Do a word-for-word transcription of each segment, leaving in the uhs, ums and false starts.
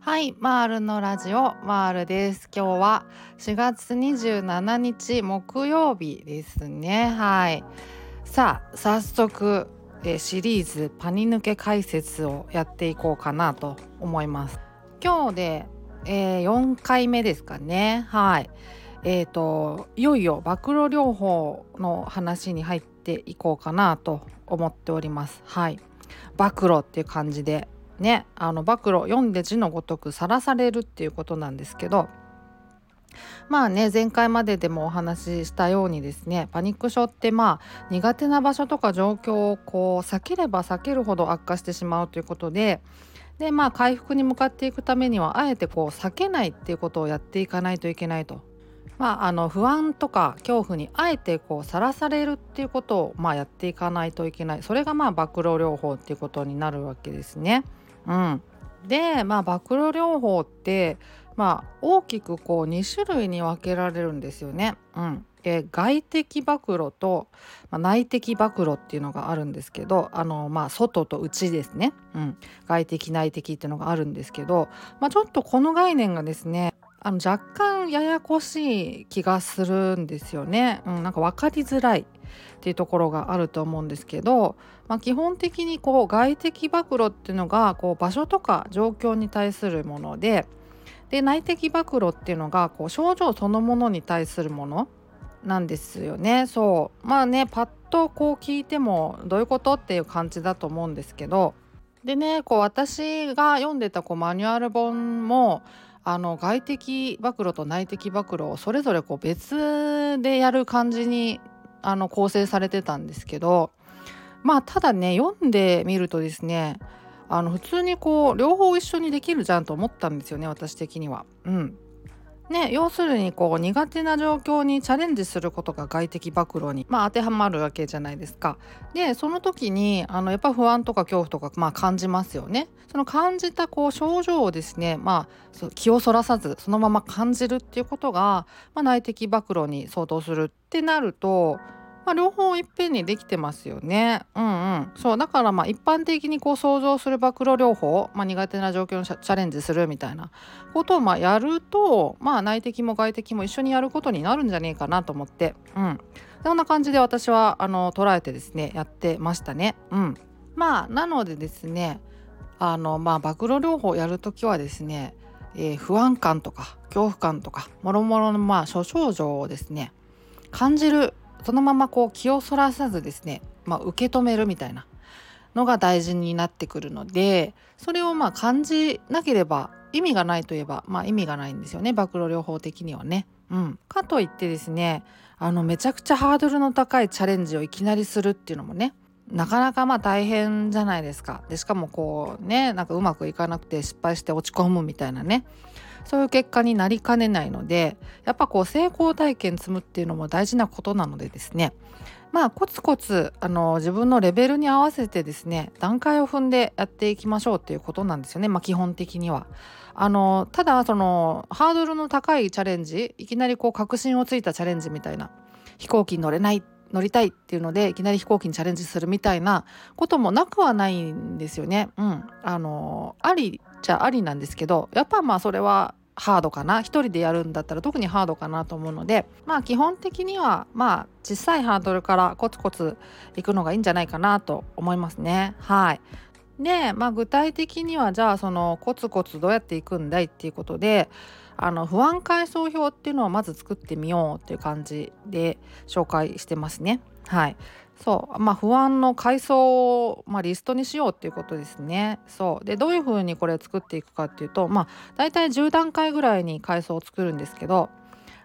はい、マールのラジオ、マールです。今日はしがつにじゅうしちにち木曜日ですね。はい。さあ、早速えシリーズパニ抜け解説をやっていこうかなと思います。今日で、えー、よんかいめですかね。はい。えーと、いよいよ暴露療法の話に入っていこうかなと思っております。はい。暴露っていう感じで。ね、あの暴露読んで字のごとくさらされるっていうことなんですけど、まあね、前回まででもお話ししたようにですね、パニック症ってまあ苦手な場所とか状況をこう避ければ避けるほど悪化してしまうということで、でまあ回復に向かっていくためにはあえてこう避けないっていうことをやっていかないといけないと、まあ、あの不安とか恐怖にあえてこうさらされるっていうことをまあやっていかないといけない、それがまあ暴露療法っていうことになるわけですね。うん、で、まあ、暴露療法って、まあ、大きくこうにしゅるいに分けられるんですよね、うん、で外的暴露と、まあ、内的暴露っていうのがあるんですけど、あの、まあ、外と内ですね、うん、外的内的っていうのがあるんですけど、まあ、ちょっとこの概念がですね、あの若干ややこしい気がするんですよね、うん、なんか分かりづらいっていうところがあると思うんですけど、まあ、基本的にこう外的暴露っていうのがこう場所とか状況に対するもので、で内的暴露っていうのがこう症状そのものに対するものなんですよね。そう、まあね、パッとこう聞いてもどういうことっていう感じだと思うんですけど、でね、こう私が読んでたこうマニュアル本もあの外的暴露と内的暴露をそれぞれこう別でやる感じにあの構成されてたんですけど、まあただね、読んでみるとですね、あの普通にこう両方一緒にできるじゃんと思ったんですよね、私的には。うんね、要するにこう苦手な状況にチャレンジすることが外的暴露に、まあ、当てはまるわけじゃないですか。でその時にあのやっぱ不安とか恐怖とか、まあ、感じますよね。その感じたこう症状をですね、まあ、気をそらさずそのまま感じるっていうことが、まあ、内的暴露に相当するってなると、まあ、両方いっぺんにできてますよね。うんうん、そうだからまあ一般的にこう想像する暴露療法、まあ、苦手な状況にチャレンジするみたいなことをまあやると、まあ、内的も外的も一緒にやることになるんじゃねえかなと思って、うん、そんな感じで私はあの捉えてですねやってましたね。うん、まあなのでですね、あのまあ暴露療法をやるときはですね、えー、不安感とか恐怖感とかもろもろのまあ諸症状をですね感じる、そのままこう気をそらさずですね、まあ、受け止めるみたいなのが大事になってくるので、それをまあ感じなければ意味がないといえば、まあ、意味がないんですよね、暴露療法的にはね。うん、かといってですね、あのめちゃくちゃハードルの高いチャレンジをいきなりするっていうのもね、なかなかまあ大変じゃないですか。でしかもこうね、なんかうまくいかなくて失敗して落ち込むみたいなね、そういう結果になりかねないので、やっぱこう成功体験積むっていうのも大事なことなのでですね、まあコツコツあの自分のレベルに合わせてですね段階を踏んでやっていきましょうっていうことなんですよね。まあ基本的にはあのただそのハードルの高いチャレンジ、いきなりこう確信をついたチャレンジみたいな、飛行機に乗れない乗りたいっていうのでいきなり飛行機にチャレンジするみたいなこともなくはないんですよね。うん、あのありじゃありなんですけど、やっぱまあそれはハードかな、一人でやるんだったら特にハードかなと思うので、まあ基本的にはまあ小さいハードルからコツコツいくのがいいんじゃないかなと思いますね。はい。で、まあ、具体的にはじゃあそのコツコツどうやっていくんだいっていうことで、あの不安解消表っていうのをまず作ってみようっていう感じで紹介してますね。はい、そう、まあ、不安の解消を、まあ、リストにしようっていうことですね。そうでどういうふうにこれを作っていくかっていうと、まあ、だいたいじゅうだんかいぐらいに解消を作るんですけど、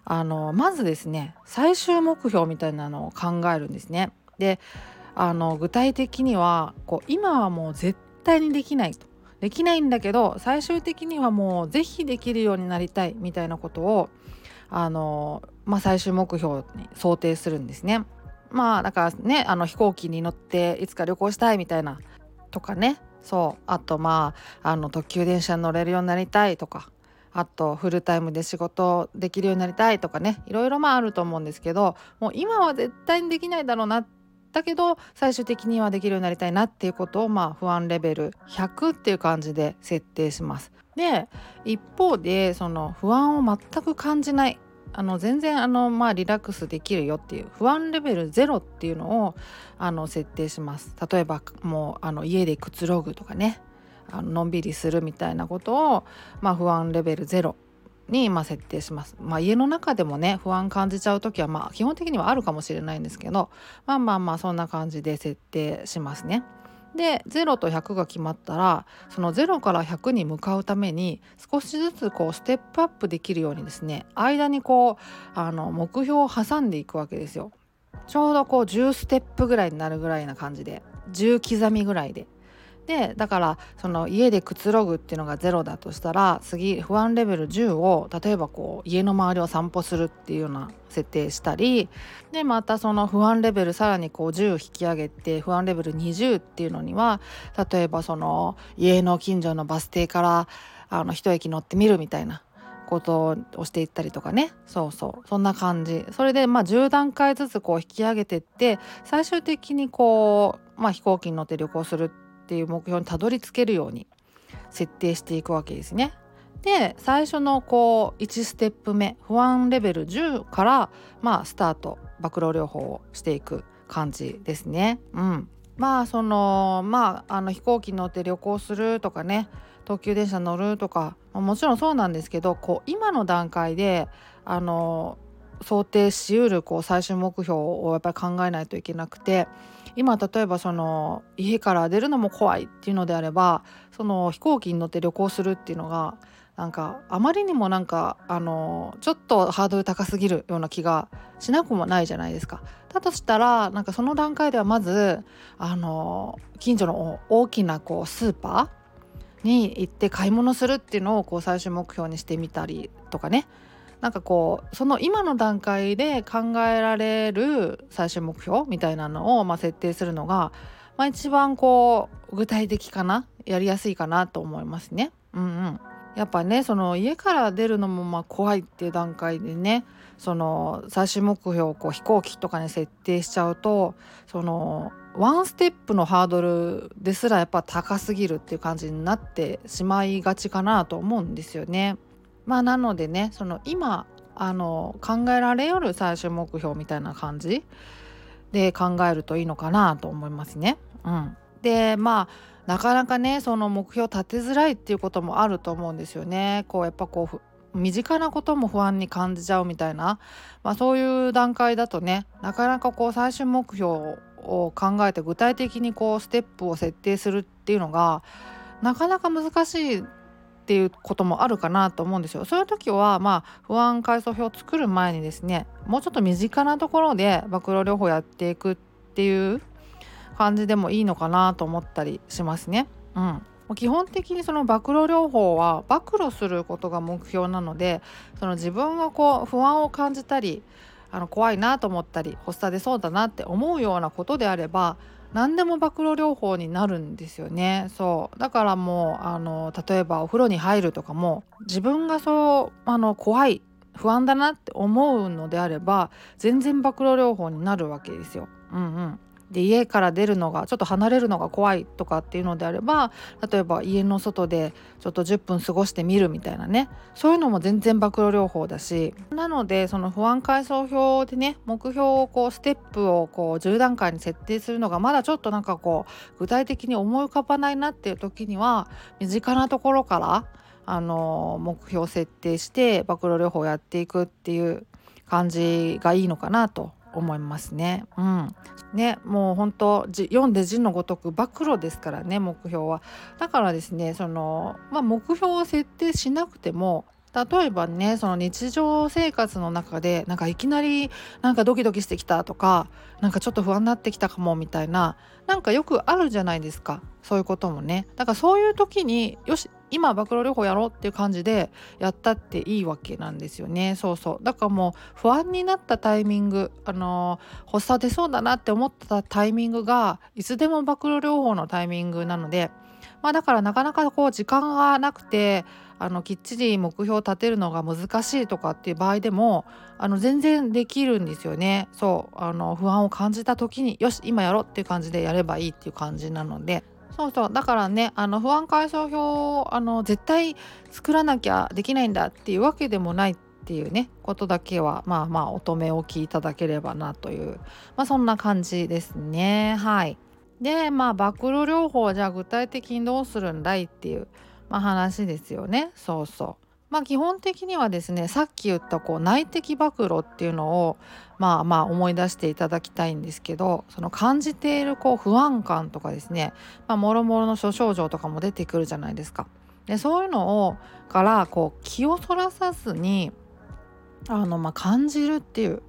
あのまずですね最終目標みたいなのを考えるんですね。であの具体的にはこう今はもう絶対にできないとできないんだけど、最終的にはもうぜひできるようになりたいみたいなことをあの、まあ、最終目標に想定するんですね。まあだからね、あの飛行機に乗っていつか旅行したいみたいなとかね、そうあとまああの特急電車に乗れるようになりたいとか、あとフルタイムで仕事できるようになりたいとかね、いろいろまああると思うんですけど、もう今は絶対にできないだろうなってだけど最終的にはできるようになりたいなっていうことを、まあ、不安レベルひゃくっていう感じで設定します。で一方でその不安を全く感じない、あの全然あの、まあ、リラックスできるよっていう不安レベルゼロっていうのをあの設定します。例えばもうあの家でくつろぐとかね、あののんびりするみたいなことを、まあ、不安レベルゼロに今設定します、まあ、家の中でもね不安感じちゃうときは、まあ、基本的にはあるかもしれないんですけど、まあまあまあそんな感じで設定しますね。でゼロとひゃくが決まったらそのゼロからひゃくに向かうために少しずつこうステップアップできるようにですね、間にこうあの目標を挟んでいくわけですよ。ちょうどこうじゅうステップぐらいになるぐらいな感じでじゅう刻みぐらいででだからその家でくつろぐっていうのがゼロだとしたら、次不安レベルじゅうを例えばこう家の周りを散歩するっていうような設定したり、でまたその不安レベルさらにこうじゅう引き上げて不安レベルにじゅうっていうのには、例えばその家の近所のバス停からあの一駅乗ってみるみたいなことをしていったりとかね、そうそうそんな感じ。それでまあじゅう段階ずつこう引き上げてって最終的にこう、まあ、飛行機に乗って旅行するってっていう目標にたどり着けるように設定していくわけですね。で最初のこういちステップ目、不安レベルじゅうから、まあ、スタート曝露療法をしていく感じですね、うん、まあそのまああの飛行機に乗って旅行するとかね、特急電車乗るとかもちろんそうなんですけど、こう今の段階であの想定しうるこう最終目標をやっぱり考えないといけなくて、今例えばその家から出るのも怖いっていうのであれば、その飛行機に乗って旅行するっていうのがなんかあまりにもなんかあのちょっとハードル高すぎるような気がしなくもないじゃないですか。だとしたらなんかその段階ではまずあの近所の大きなこうスーパーに行って買い物するっていうのをこう最終目標にしてみたりとかね、なんかこうその今の段階で考えられる最終目標みたいなのを、まあ、設定するのが、まあ、一番こう具体的かな、やりやすいかなと思いますね、うんうん、やっぱねその家から出るのもまあ怖いっていう段階でね、その最終目標をこう飛行機とかに設定しちゃうと、そのワンステップのハードルですらやっぱ高すぎるっていう感じになってしまいがちかなと思うんですよね。まあ、なのでねその今あの考えられる最終目標みたいな感じで考えるといいのかなと思いますね、うん、でまあなかなかねその目標立てづらいっていうこともあると思うんですよね。こうやっぱこう身近なことも不安に感じちゃうみたいな、まあ、そういう段階だとねなかなかこう最終目標を考えて具体的にこうステップを設定するっていうのがなかなか難しいっていうこともあるかなと思うんですよ。そういう時は、まあ、不安回想表を作る前にですね、もうちょっと身近なところで曝露療法やっていくっていう感じでもいいのかなと思ったりしますね、うん、基本的にその曝露療法は曝露することが目標なので、その自分がこう不安を感じたりあの怖いなと思ったり発作でそうだなって思うようなことであれば何でも曝露療法になるんですよね。そうだからもうあの例えばお風呂に入るとかも、自分がそうあの怖い不安だなって思うのであれば全然曝露療法になるわけですよ、うんうん、で家から出るのがちょっと離れるのが怖いとかっていうのであれば、例えば家の外でちょっとじゅっぷん過ごしてみるみたいなね、そういうのも全然曝露療法だし、なのでその不安回想表でね目標をこうステップをこうじゅう段階に設定するのがまだちょっとなんかこう具体的に思い浮かばないなっていう時には、身近なところからあの目標設定して曝露療法やっていくっていう感じがいいのかなと思いますね。うん、ねもう本当読んで字のごとく暴露ですからね、目標は。だからですねその、まあ、目標を設定しなくても、例えばねその日常生活の中でなんかいきなりなんかドキドキしてきたとか、なんかちょっと不安になってきたかもみたいな、なんかよくあるじゃないですか、そういうこともね。だからそういう時によし今曝露療法やろうっていう感じでやったっていいわけなんですよね。そうそうだからもう不安になったタイミング、あの発作出そうだなって思ったタイミングがいつでも曝露療法のタイミングなので、まあ、だからなかなかこう時間がなくてあのきっちり目標を立てるのが難しいとかっていう場合でもあの全然できるんですよね。そうあの不安を感じた時によし今やろうっていう感じでやればいいっていう感じなので、そうそうだからねあの不安解消表をあの絶対作らなきゃできないんだっていうわけでもないっていうねことだけはまあまあお止めおきいただければなという、まあ、そんな感じですね。はいでまあ暴露療法じゃあ具体的にどうするんだいっていう、まあ、話ですよね。そうそうまあ基本的にはですねさっき言ったこう内的暴露っていうのをまあまあ思い出していただきたいんですけど、その感じているこう不安感とかですねまあもろもろの諸症状とかも出てくるじゃないですか。でそういうのをからこう気をそらさずにあのまあ感じるっていう、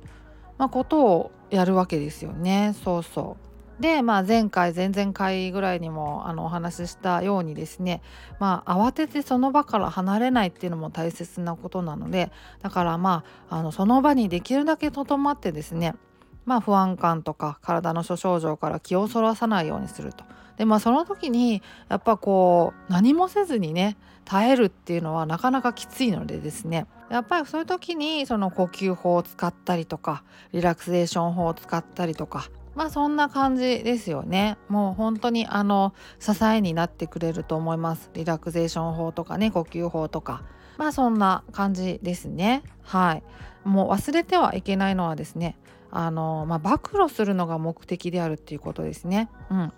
まあ、ことをやるわけですよね。そうそうでまあ、前回前々回ぐらいにもあのお話ししたようにですね、まあ、慌ててその場から離れないっていうのも大切なことなので、だから、まあ、あのその場にできるだけとどまってですね、まあ、不安感とか体の諸症状から気をそらさないようにすると。で、まあ、その時にやっぱこう何もせずにね耐えるっていうのはなかなかきついのでですね、やっぱりそういう時にその呼吸法を使ったりとかリラクゼーション法を使ったりとかまあそんな感じですよね。もう本当にあの支えになってくれると思います。リラクゼーション法とかね呼吸法とかまあそんな感じですね。はいもう忘れてはいけないのはですねあの、まあ、暴露するのが目的であるっていうことですね。うん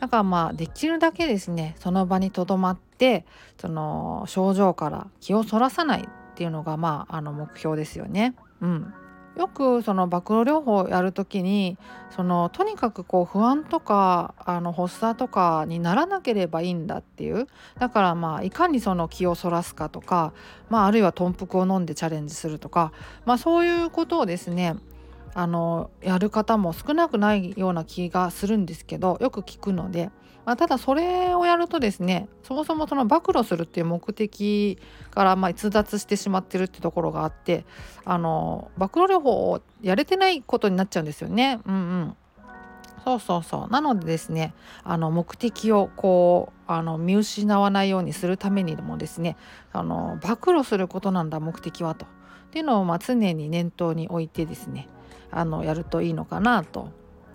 だからまあできるだけですねその場にとどまってその症状から気をそらさないっていうのがまああの目標ですよね。うんよくその暴露療法をやるときにそのとにかくこう不安とかあの発作とかにならなければいいんだっていう、だからまあいかにその気をそらすかとか、まあ、あるいはとんぷくを飲んでチャレンジするとか、まあ、そういうことをですねあのやる方も少なくないような気がするんですけどよく聞くので、まあ、ただそれをやるとですねそもそもその暴露するっていう目的からまあ逸脱してしまってるってところがあってあの暴露療法をやれてないことになっちゃうんですよね。うんうんそうそうそうなのでですねあの目的をこうあの見失わないようにするためにもですねあの暴露することなんだ目的はとっていうのをまあ常に念頭に置いてですねあのやるといいのかなと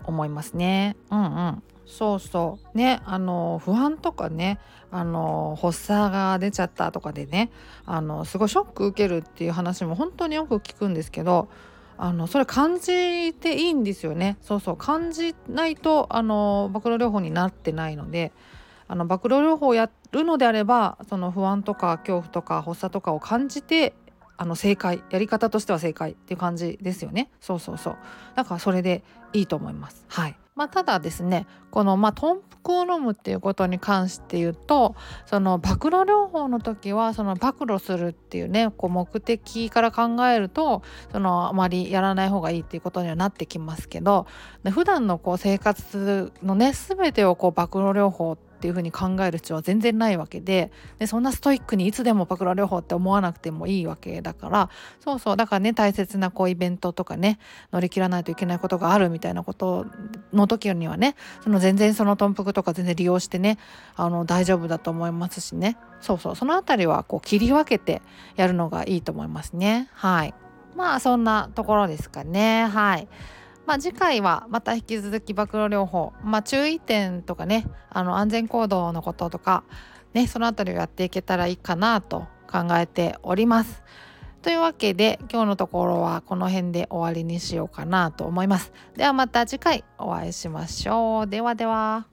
思いますね。うんうんそうそうねあの不安とかねあの発作が出ちゃったとかでねあのすごいショック受けるっていう話も本当によく聞くんですけどあのそれ感じていいんですよね。そうそう感じないとあの暴露療法になってないのであの暴露療法をやるのであればその不安とか恐怖とか発作とかを感じてあの正解やり方としては正解っていう感じですよね。そうそうそうだからそれでいいと思います。はいまあ、ただですねこのまあとんぷくを飲むっていうことに関して言うとその暴露療法の時はその暴露するっていうねこう目的から考えるとそのあまりやらない方がいいっていうことにはなってきますけどで普段のこう生活のね全てをこう暴露療法ってっていう風に考える必要は全然ないわけ で, でそんなストイックにいつでも暴露療法って思わなくてもいいわけだからそうそうだからね大切なこうイベントとかね乗り切らないといけないことがあるみたいなことの時にはねその全然その頓服とか全然利用してねあの大丈夫だと思いますしねそうそうそのあたりはこう切り分けてやるのがいいと思いますね。はいまあそんなところですかね。はいまあ、次回はまた引き続き暴露療法、まあ、注意点とかねあの安全行動のこととか、ね、そのあたりをやっていけたらいいかなと考えております。というわけで今日のところはこの辺で終わりにしようかなと思います。ではまた次回お会いしましょう。ではでは。